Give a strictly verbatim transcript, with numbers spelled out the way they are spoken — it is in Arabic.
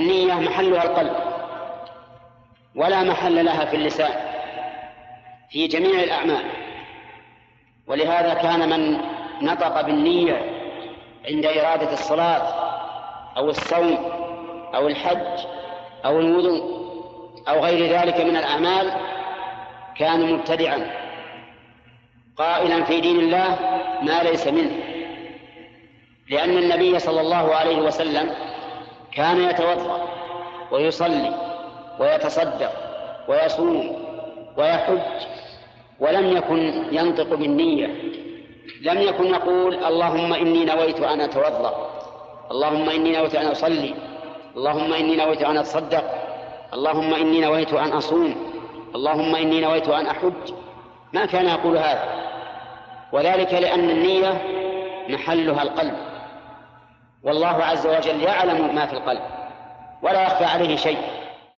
النية محلها القلب ولا محل لها في اللسان في جميع الأعمال. ولهذا كان من نطق بالنية عند إرادة الصلاة أو الصوم أو الحج أو الوضوء أو غير ذلك من الأعمال كان مبتدعا قائلا في دين الله ما ليس منه، لأن النبي صلى الله عليه وسلم كان يتوضأ ويصلي ويتصدق ويصوم ويحج ولم يكن ينطق بالنية، لم يكن يقول اللهم إني نويت أن أتوضأ، اللهم إني نويت أن أصلي، اللهم إني نويت أن أتصدق، اللهم إني نويت أن أصوم، اللهم إني نويت أن أحج، ما كان يقول هذا، وذلك لأن النية محلها القلب والله عز وجل يعلم ما في القلب ولا يخفى عليه شيء.